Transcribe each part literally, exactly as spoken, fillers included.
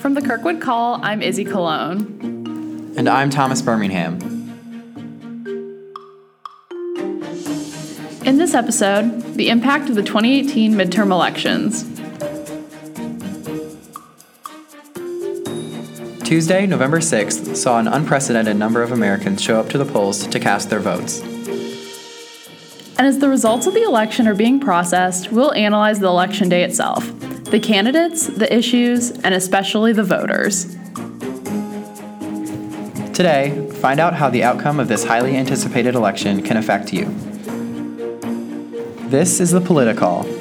From the Kirkwood Call, I'm Izzy Colón. And I'm Thomas Birmingham. In this episode, the impact of the twenty eighteen midterm elections. Tuesday, November sixth, saw an unprecedented number of Americans show up to the polls to cast their votes. And as the results of the election are being processed, we'll analyze the election day itself, the candidates, the issues, and especially the voters. Today, find out how the outcome of this highly anticipated election can affect you. This is the PolitiCall.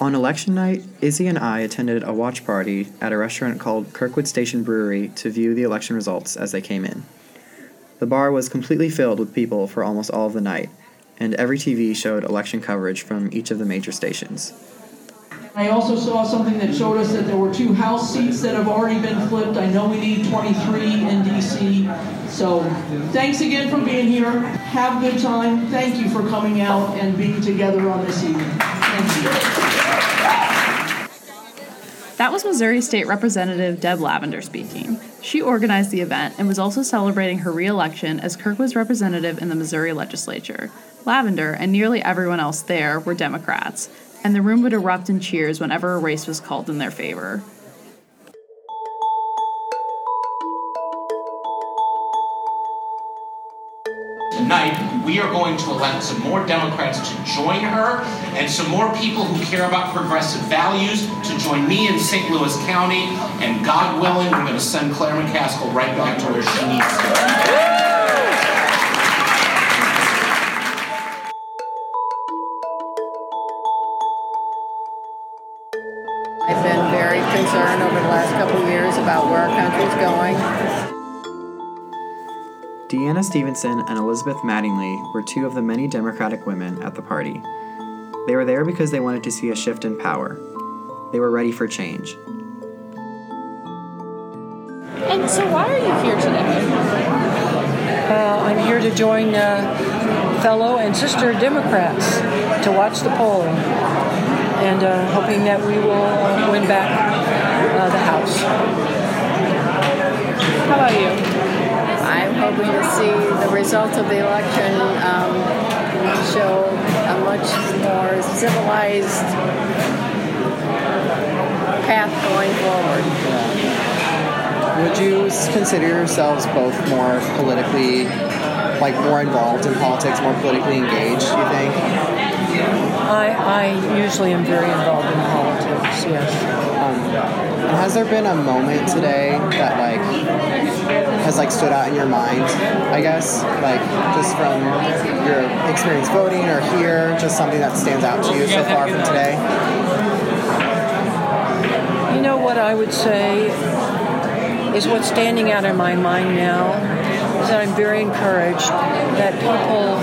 On election night, Izzy and I attended a watch party at a restaurant called Kirkwood Station Brewery to view the election results as they came in. The bar was completely filled with people for almost all of the night, and every T V showed election coverage from each of the major stations. I also saw something that showed us that there were two House seats that have already been flipped. I know we need twenty-three in D C. So thanks again for being here. Have a good time. Thank you for coming out and being together on this evening. Thank you. That was Missouri State Representative Deb Lavender speaking. She organized the event and was also celebrating her re-election as Kirkwood's representative in the Missouri legislature. Lavender, and nearly everyone else there, were Democrats, and the room would erupt in cheers whenever a race was called in their favor. Tonight, we are going to elect some more Democrats to join her and some more people who care about progressive values to join me in Saint Louis County. And God willing, we're going to send Claire McCaskill right back to where she needs to go. I've been very concerned over the last couple of years about where our country's going. Deanna Stevenson and Elizabeth Mattingly were two of the many Democratic women at the party. They were there because they wanted to see a shift in power. They were ready for change. And so why are you here today? Uh, I'm here to join uh, fellow and sister Democrats to watch the poll and uh, hoping that we will uh, win back uh, the House. How about you? I'm hoping to see the results of the election um, show a much more civilized path going forward. Would you consider yourselves both more politically, like more involved in politics, more politically engaged, do you think? I, I usually am very involved in politics, yes. And has there been a moment today that, like, has, like, stood out in your mind, I guess? Like, just from your experience voting or here, just something that stands out to you so far from today? You know what I would say is what's standing out in my mind now is that I'm very encouraged that people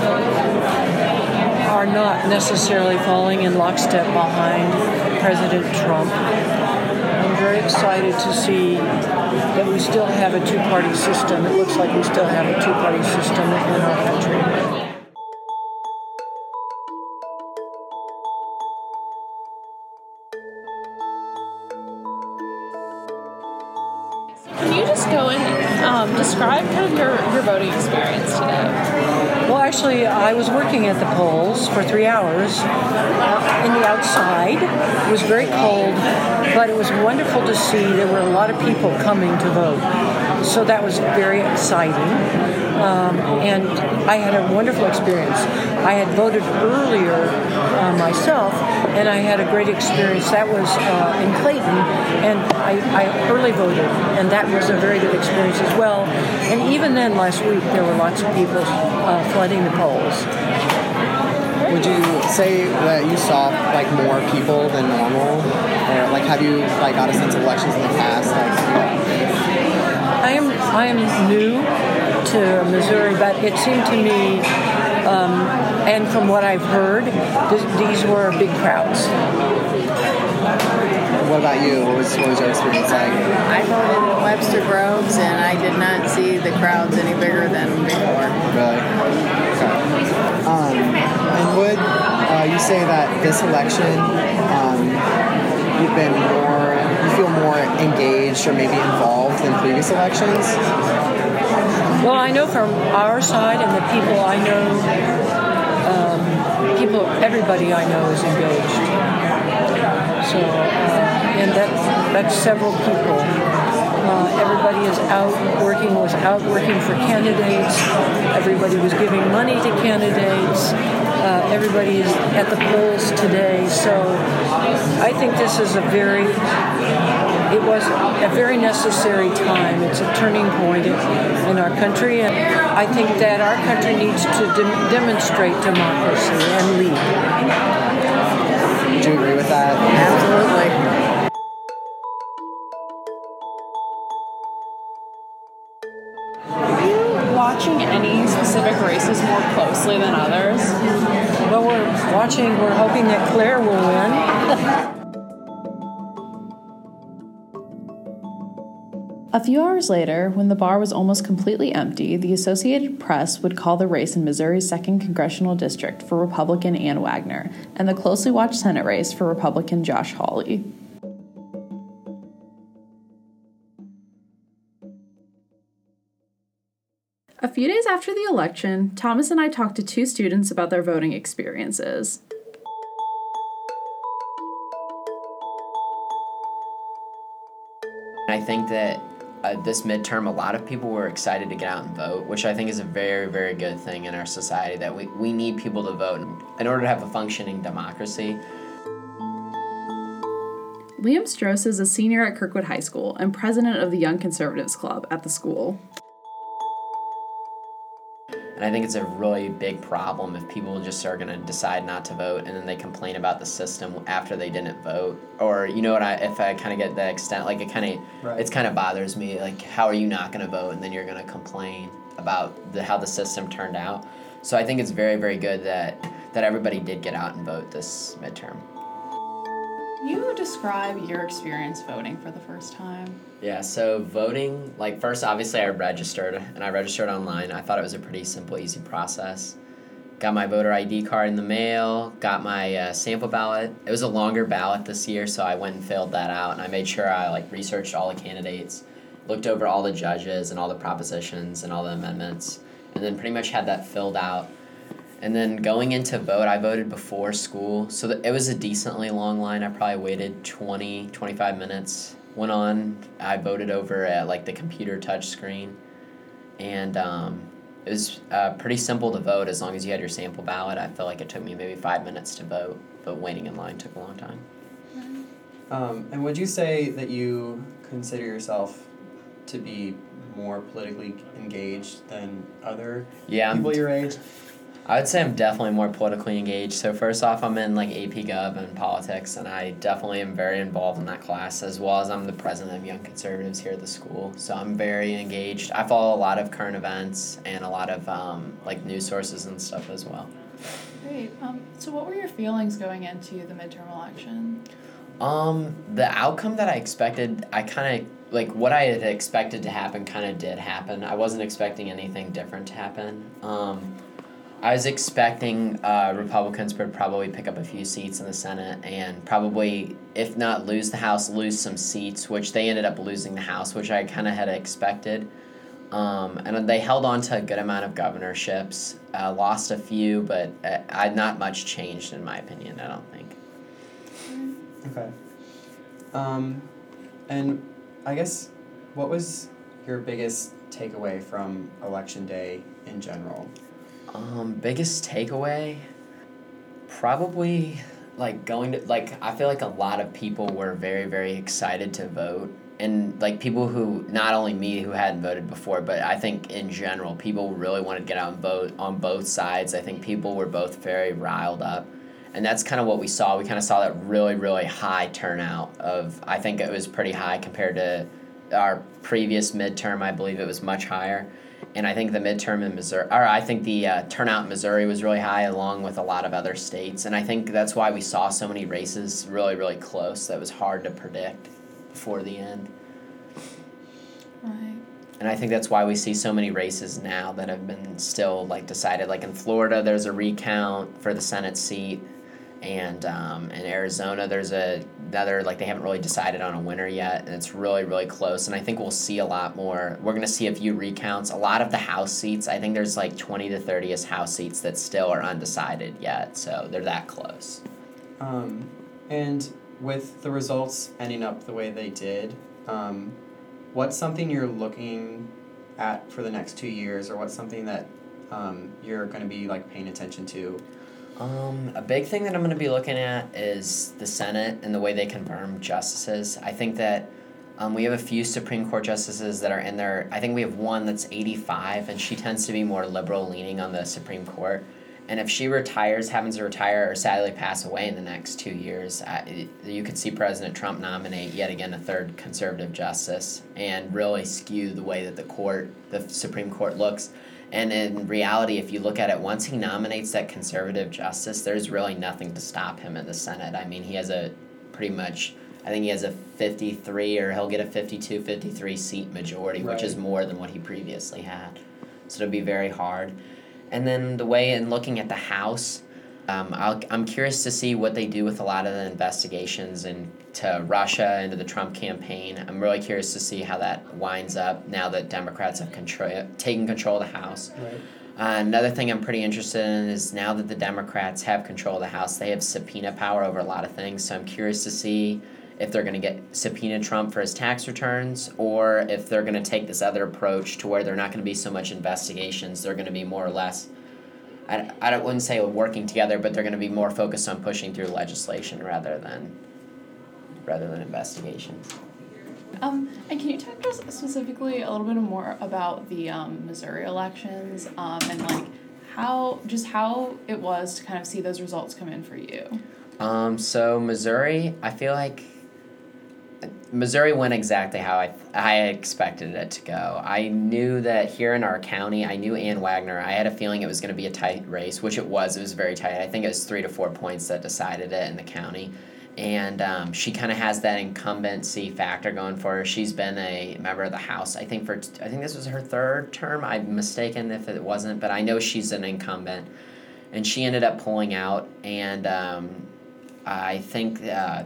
are not necessarily falling in lockstep behind President Trump. I'm very excited to see that we still have a two-party system. It looks like we still have a two-party system in our country. Can you just go and um, describe kind of your, your voting experience today? Well, actually, I was working at the polls for three hours uh, in the outside. It was very cold, but it was wonderful to see there were a lot of people coming to vote. So that was very exciting, um, and I had a wonderful experience. I had voted earlier uh, myself, and I had a great experience. That was uh, in Clayton, and I, I early voted, and that was a very good experience as well. And even then, last week, there were lots of people uh, flooding the polls. Would you say that you saw, like, more people than normal? Or, like, have you, like, got a sense of elections in the past? Like, I am I am new to Missouri, but it seemed to me, um, and from what I've heard, th- these were big crowds. What about you? What was, what was your experience like? I voted in Webster Groves, and I did not see the crowds any bigger than before. Really? Okay. say that this election, um, you've been more, you feel more engaged or maybe involved than previous elections? Well, I know from our side and the people I know, um, people, everybody I know is engaged. So, uh, and that's, that's several people. Uh, everybody is out working, was out working for candidates. Everybody was giving money to candidates. Uh, everybody is at the polls today. So I think this is a very, it was a very necessary time. It's a turning point in our country. And I think that our country needs to de- demonstrate democracy and lead. Do you agree with that? Absolutely. Watching any specific races more closely than others? Well, we're watching, we're hoping that Claire will win. A few hours later, when the bar was almost completely empty, the Associated Press would call the race in Missouri's second congressional district for Republican Ann Wagner and the closely watched Senate race for Republican Josh Hawley. A few days after the election, Thomas and I talked to two students about their voting experiences. I think that uh, this midterm, a lot of people were excited to get out and vote, which I think is a very, very good thing in our society, that we, we need people to vote in order to have a functioning democracy. Liam Stros is a senior at Kirkwood High School and president of the Young Conservatives Club at the school. And I think it's a really big problem if people just are going to decide not to vote and then they complain about the system after they didn't vote. Or, you know what, I, if I kind of get that extent, like it kind of, right. It's kind of bothers me, like how are you not going to vote and then you're going to complain about the, how the system turned out. So I think it's very, very good that, that everybody did get out and vote this midterm. Can you describe your experience voting for the first time? Yeah, so voting, like first obviously I registered, and I registered online. I thought it was a pretty simple, easy process. Got my voter I D card in the mail, got my uh, sample ballot. It was a longer ballot this year, so I went and filled that out, and I made sure I like researched all the candidates, looked over all the judges and all the propositions and all the amendments, and then pretty much had that filled out. And then going into vote, I voted before school, so it was a decently long line. I probably waited twenty, twenty-five minutes. Went on, I voted over at like the computer touch screen, and um, it was uh, pretty simple to vote as long as you had your sample ballot. I felt like it took me maybe five minutes to vote, but waiting in line took a long time. Um, and would you say that you consider yourself to be more politically engaged than other yeah, people I'm, your age? I would say I'm definitely more politically engaged. So first off, I'm in like A P Gov and politics, and I definitely am very involved in that class, as well as I'm the president of Young Conservatives here at the school. So I'm very engaged. I follow a lot of current events and a lot of um, like news sources and stuff as well. Great. Um, so what were your feelings going into the midterm election? Um, the outcome that I expected, I kind of like what I had expected to happen kind of did happen. I wasn't expecting anything different to happen. Um, I was expecting uh, Republicans would probably pick up a few seats in the Senate and probably, if not lose the House, lose some seats, which they ended up losing the House, which I kind of had expected. Um, and they held on to a good amount of governorships, uh, lost a few, but uh, I, not much changed in my opinion, I don't think. Okay. Um, and I guess what was your biggest takeaway from Election Day in general? Um, biggest takeaway, probably like going to, like, I feel like a lot of people were very, very excited to vote, and like people who, not only me who hadn't voted before, but I think in general, people really wanted to get out and vote on both sides. I think people were both very riled up, and that's kind of what we saw. We kind of saw that really, really high turnout of, I think it was pretty high compared to our previous midterm. I believe it was much higher. And I think the midterm in Missouri, or I think the uh, turnout in Missouri was really high, along with a lot of other states. And I think that's why we saw so many races really, really close that was hard to predict before the end. Right. And I think that's why we see so many races now that have been still like decided. Like in Florida, there's a recount for the Senate seat. And um, in Arizona, there's a, another, like, they haven't really decided on a winner yet, and it's really, really close. And I think we'll see a lot more. We're going to see a few recounts. A lot of the House seats, I think there's like twenty to thirty House seats that still are undecided yet. So they're that close. Um, and with the results ending up the way they did, um, what's something you're looking at for the next two years, or what's something that um, you're going to be, like, paying attention to? Um, a big thing that I'm going to be looking at is the Senate and the way they confirm justices. I think that um, we have a few Supreme Court justices that are in there. I think we have one that's eighty-five, and she tends to be more liberal-leaning on the Supreme Court. And if she retires, happens to retire, or sadly pass away in the next two years, I, you could see President Trump nominate yet again a third conservative justice and really skew the way that the court, the Supreme Court looks. And in reality, if you look at it, once he nominates that conservative justice, there's really nothing to stop him in the Senate. I mean, he has a pretty much, I think he has a fifty-three, or he'll get a fifty-two, fifty-three seat majority, right, which is more than what he previously had. So it'll be very hard. And then the way in looking at the House, um, I'll, I'm curious to see what they do with a lot of the investigations into Russia, into the Trump campaign. I'm really curious to see how that winds up now that Democrats have control, taken control of the House. Right. Uh, another thing I'm pretty interested in is now that the Democrats have control of the House, they have subpoena power over a lot of things. So I'm curious to see if they're going to get subpoena Trump for his tax returns, or if they're going to take this other approach to where they're not going to be so much investigations. They're going to be more or less, I, I don't, wouldn't say working together, but they're going to be more focused on pushing through legislation rather than rather than investigations. Um, and can you talk to us specifically a little bit more about the um, Missouri elections um, and like how just how it was to kind of see those results come in for you? Um, so Missouri, I feel like Missouri went exactly how I I expected it to go. I knew that here in our county, I knew Ann Wagner. I had a feeling it was going to be a tight race, which it was. It was very tight. I think it was three to four points that decided it in the county. And um, she kind of has that incumbency factor going for her. She's been a member of the House, I think, for I think this was her third term. I'm mistaken if it wasn't, but I know she's an incumbent. And she ended up pulling out. And um, I think... Uh,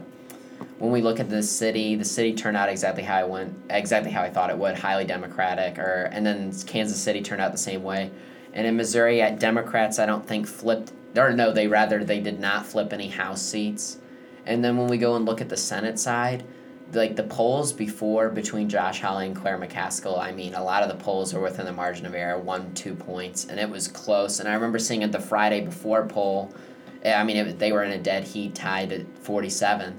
When we look at the city, the city turned out exactly how I went, exactly how I thought it would, highly Democratic. Or and then Kansas City turned out the same way. And in Missouri, at Democrats, I don't think flipped, or no, they rather, they did not flip any House seats. And then when we go and look at the Senate side, like the polls before between Josh Hawley and Claire McCaskill, I mean, a lot of the polls are within the margin of error, one, two points, and it was close. And I remember seeing at the Friday before poll, I mean, it, they were in a dead heat tied at forty-seven.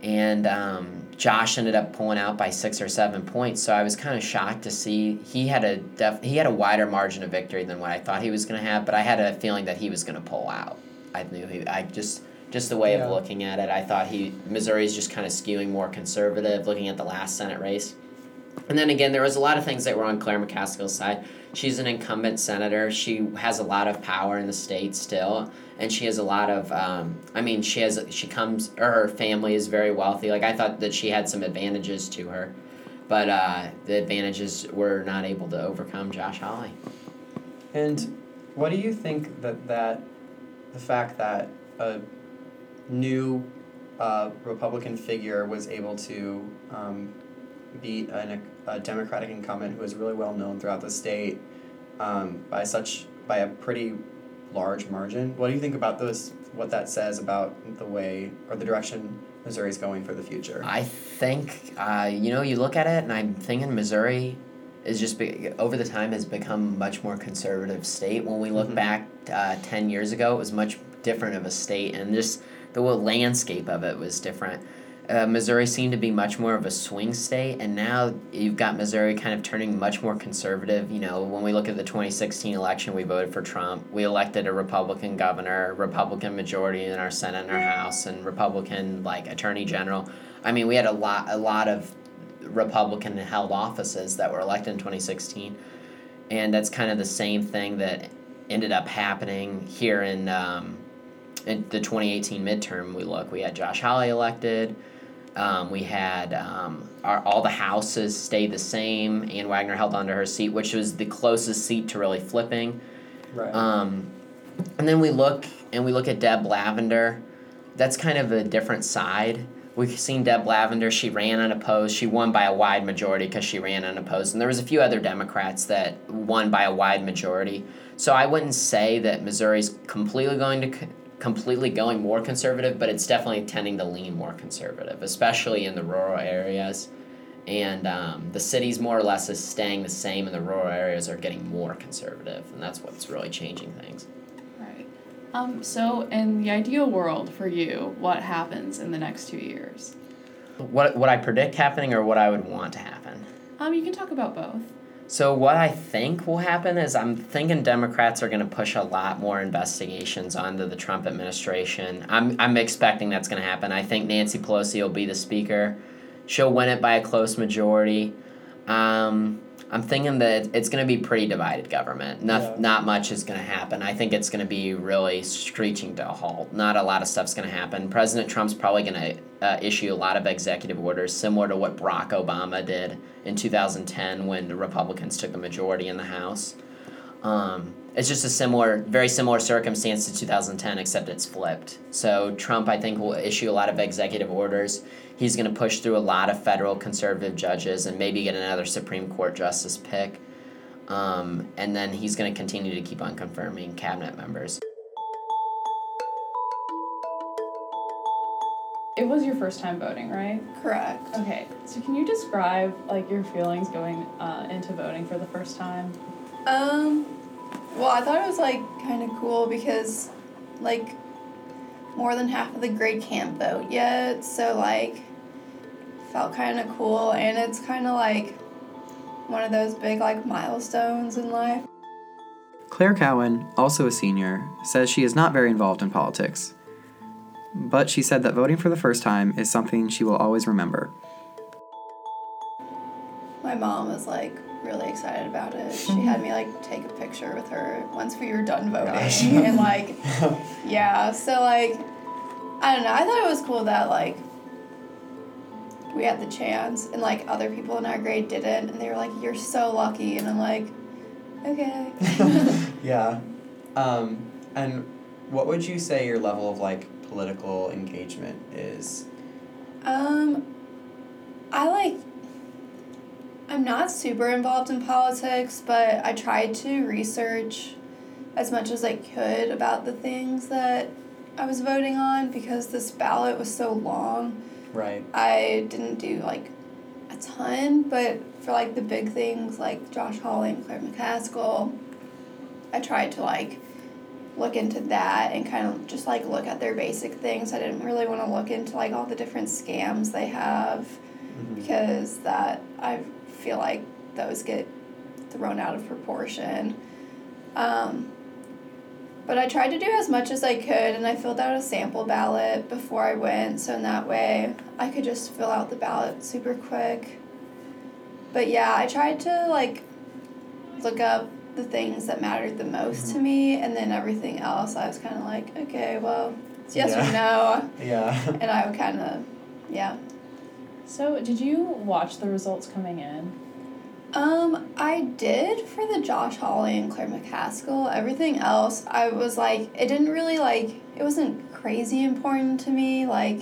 And um, Josh ended up pulling out by six or seven points, so I was kind of shocked to see he had a def- he had a wider margin of victory than what I thought he was going to have. But I had a feeling that he was going to pull out. I knew he. I just just the way yeah. of looking at it. I thought he Missouri's just kind of skewing more conservative. Looking at the last Senate race, and then again, there was a lot of things that were on Claire McCaskill's side. She's an incumbent senator. She has a lot of power in the state still. And she has a lot of, um, I mean, she has, she comes, or her family is very wealthy. Like, I thought that she had some advantages to her, but uh, the advantages were not able to overcome Josh Hawley. And what do you think that, that the fact that a new uh, Republican figure was able to um, beat an, a Democratic incumbent who is really well known throughout the state um, by such, by a pretty large margin. What do you think about those? What that says about the way or the direction Missouri's going for the future? I think, uh, you know, you look at it, and I'm thinking Missouri is just be, over the time has become a much more conservative state. When we look mm-hmm. back uh, ten years ago, it was much different of a state, and just the landscape of it was different. Uh, Missouri seemed to be much more of a swing state, and now you've got Missouri kind of turning much more conservative. You know, when we look at the twenty sixteen election, we voted for Trump. We elected a Republican governor, Republican majority in our Senate and our House, and Republican, like, Attorney General. I mean, we had a lot, a lot of Republican-held offices that were elected in twenty sixteen, and that's kind of the same thing that ended up happening here in, um, in the twenty eighteen midterm. We look, we had Josh Hawley elected. Um, we had um, our, all the houses stayed the same. Ann Wagner held onto her seat, which was the closest seat to really flipping. Right. Um, and then we look and we look at Deb Lavender. that's kind of a different side. We've seen Deb Lavender. She ran unopposed. She won by a wide majority because she ran unopposed. And there was a few other Democrats that won by a wide majority. So I wouldn't say that Missouri's completely going to completely going more conservative, but it's definitely tending to lean more conservative, especially in the rural areas. And um, the cities more or less is staying the same, and the rural areas are getting more conservative, and that's what's really changing things. Right. Um, so in the ideal world for you, what happens in the next two years? What what I predict happening or what I would want to happen? Um, you can talk about both. So what I think will happen is I'm thinking Democrats are going to push a lot more investigations onto the Trump administration. I'm I'm expecting that's going to happen. I think Nancy Pelosi will be the speaker. She'll win it by a close majority. Um, I'm thinking that it's going to be pretty divided government. Not, yeah. not much is going to happen. I think it's going to be really screeching to a halt. Not a lot of stuff's going to happen. President Trump's probably going to uh, issue a lot of executive orders, similar to what Barack Obama did in two thousand ten when the Republicans took a majority in the House. Um, it's just a similar, very similar circumstance to two thousand ten, except it's flipped. So Trump, I think, will issue a lot of executive orders. He's going to push through a lot of federal conservative judges and maybe get another Supreme Court justice pick. Um, and then he's going to continue to keep on confirming cabinet members. It was your first time voting, right? Correct. Okay, so can you describe like your feelings going uh, into voting for the first time? Um, well, I thought it was, like, kind of cool because, like, more than half of the grade can't vote yet, so, like, felt kind of cool, and it's kind of, like, one of those big, like, milestones in life. Claire Cowan, also a senior, says she is not very involved in politics, but she said that voting for the first time is something she will always remember. My mom was, like, really excited about it. She had me like take a picture with her once we were done voting. Gosh. And like yeah, so like I don't know, I thought it was cool that like we had the chance and like other people in our grade didn't and they were like, "You're so lucky," and I'm like, okay. Yeah. Um, and what would you say your level of like political engagement is? Um I like I'm not super involved in politics, but I tried to research as much as I could about the things that I was voting on because this ballot was so long. Right. I didn't do, like, a ton, but for, like, the big things like Josh Hawley and Claire McCaskill, I tried to, like, look into that and kind of just, like, look at their basic things. I didn't really want to look into, like, all the different scams they have mm-hmm. because that I've... feel like those get thrown out of proportion. Um, but I tried to do as much as I could, and I filled out a sample ballot before I went, so in that way I could just fill out the ballot super quick. But yeah, I tried to like look up the things that mattered the most to me, and then everything else I was kind of like, okay, well, it's yes yeah. or no. Yeah. And I would kind of, yeah. So, did you watch the results coming in? Um, I did for the Josh Hawley and Claire McCaskill. Everything else, I was like, it didn't really, like, it wasn't crazy important to me. Like,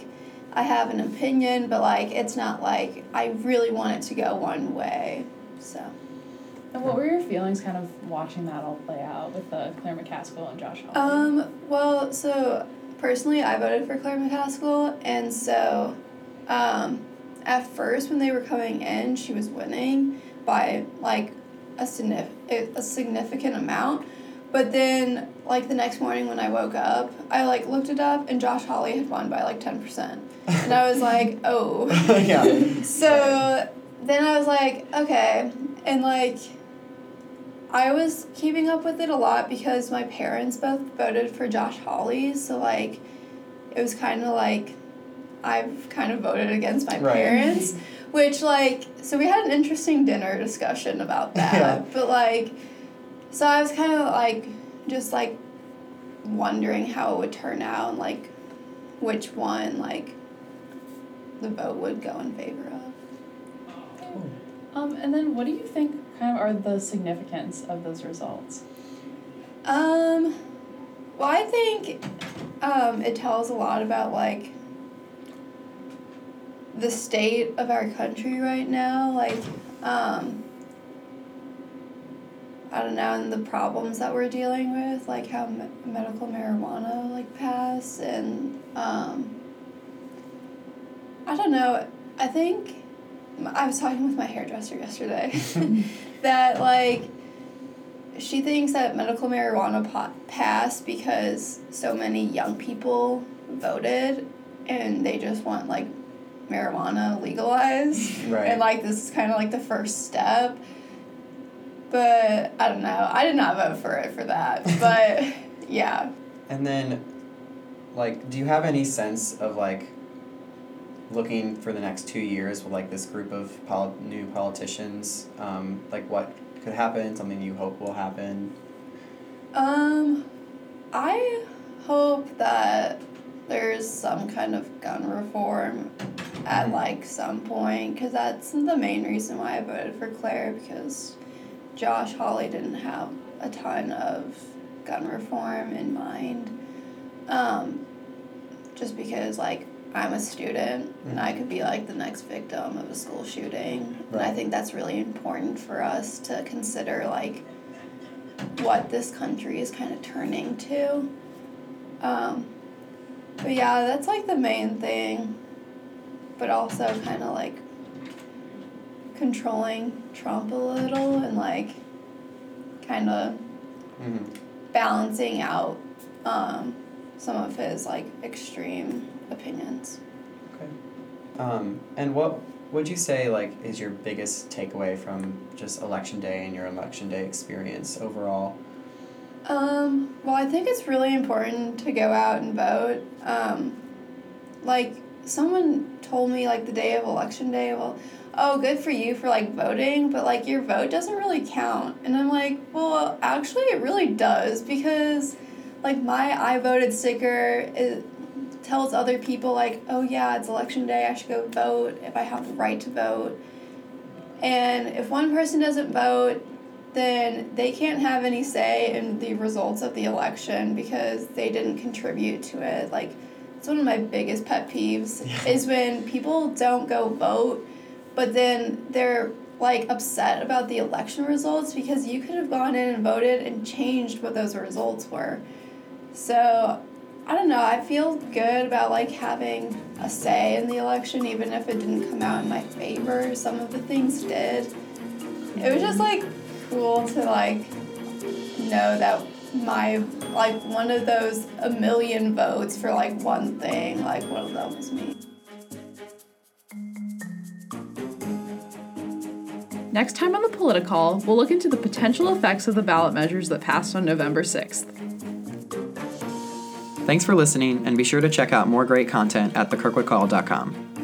I have an opinion, but, like, it's not like I really want it to go one way, so. And what were your feelings kind of watching that all play out with the Claire McCaskill and Josh Hawley? Um, well, so, personally, I voted for Claire McCaskill, and so, um... at first, when they were coming in, she was winning by, like, a signif- a significant amount. But then, like, the next morning when I woke up, I, like, looked it up, and Josh Hawley had won by, like, ten percent. And I was like, oh. Yeah. So then I was like, okay. And, like, I was keeping up with it a lot because my parents both voted for Josh Hawley. So, like, it was kind of like... I've kind of voted against my right. parents, which, like, so we had an interesting dinner discussion about that, yeah. but, like, so I was kind of, like, just, like, wondering how it would turn out and, like, which one, like, the vote would go in favor of. Cool. Um, and then what do you think kind of are the significance of those results? Um, well, I think... um, it tells a lot about, like, the state of our country right now, like, um, I don't know, and the problems that we're dealing with, like how me- medical marijuana, like, passed, and, um, I don't know, I think, I was talking with my hairdresser yesterday, that, like, she thinks that medical marijuana po- passed because so many young people voted, and they just want, like, marijuana legalized. Right. And, like, this is kind of, like, the first step. But, I don't know. I did not vote for it for that. But, yeah. And then, like, do you have any sense of, like, looking for the next two years with, like, this group of pol- new politicians, um, like, what could happen, something you hope will happen? Um, I hope that there's some kind of gun reform at, like, some point, because that's the main reason why I voted for Claire, because Josh Hawley didn't have a ton of gun reform in mind, um, just because, like, I'm a student, and I could be, like, the next victim of a school shooting. Right. And I think that's really important for us to consider, like, what this country is kind of turning to. Um, but, yeah, that's, like, the main thing. But also kind of, like, controlling Trump a little and, like, kind of mm-hmm. balancing out um, some of his, like, extreme opinions. Okay. Um, and what would you say, like, is your biggest takeaway from just Election Day and your Election Day experience overall? Um, well, I think it's really important to go out and vote. Um, like, someone told me, like, the day of Election Day, well, oh, good for you for, like, voting, but, like, your vote doesn't really count. And I'm like, well, actually, it really does, because, like, my I voted sticker is... tells other people, like, oh, yeah, it's Election Day, I should go vote if I have the right to vote. And if one person doesn't vote, then they can't have any say in the results of the election because they didn't contribute to it. Like, it's one of my biggest pet peeves yeah. is when people don't go vote, but then they're, like, upset about the election results because you could have gone in and voted and changed what those results were. So... I don't know, I feel good about, like, having a say in the election, even if it didn't come out in my favor. Some of the things did. It was just, like, cool to, like, know that my, like, one of those a million votes for, like, one thing, like, one of them was me. Next time on the PolitiCall, we'll look into the potential effects of the ballot measures that passed on November sixth. Thanks for listening, and be sure to check out more great content at the kirkwood call dot com.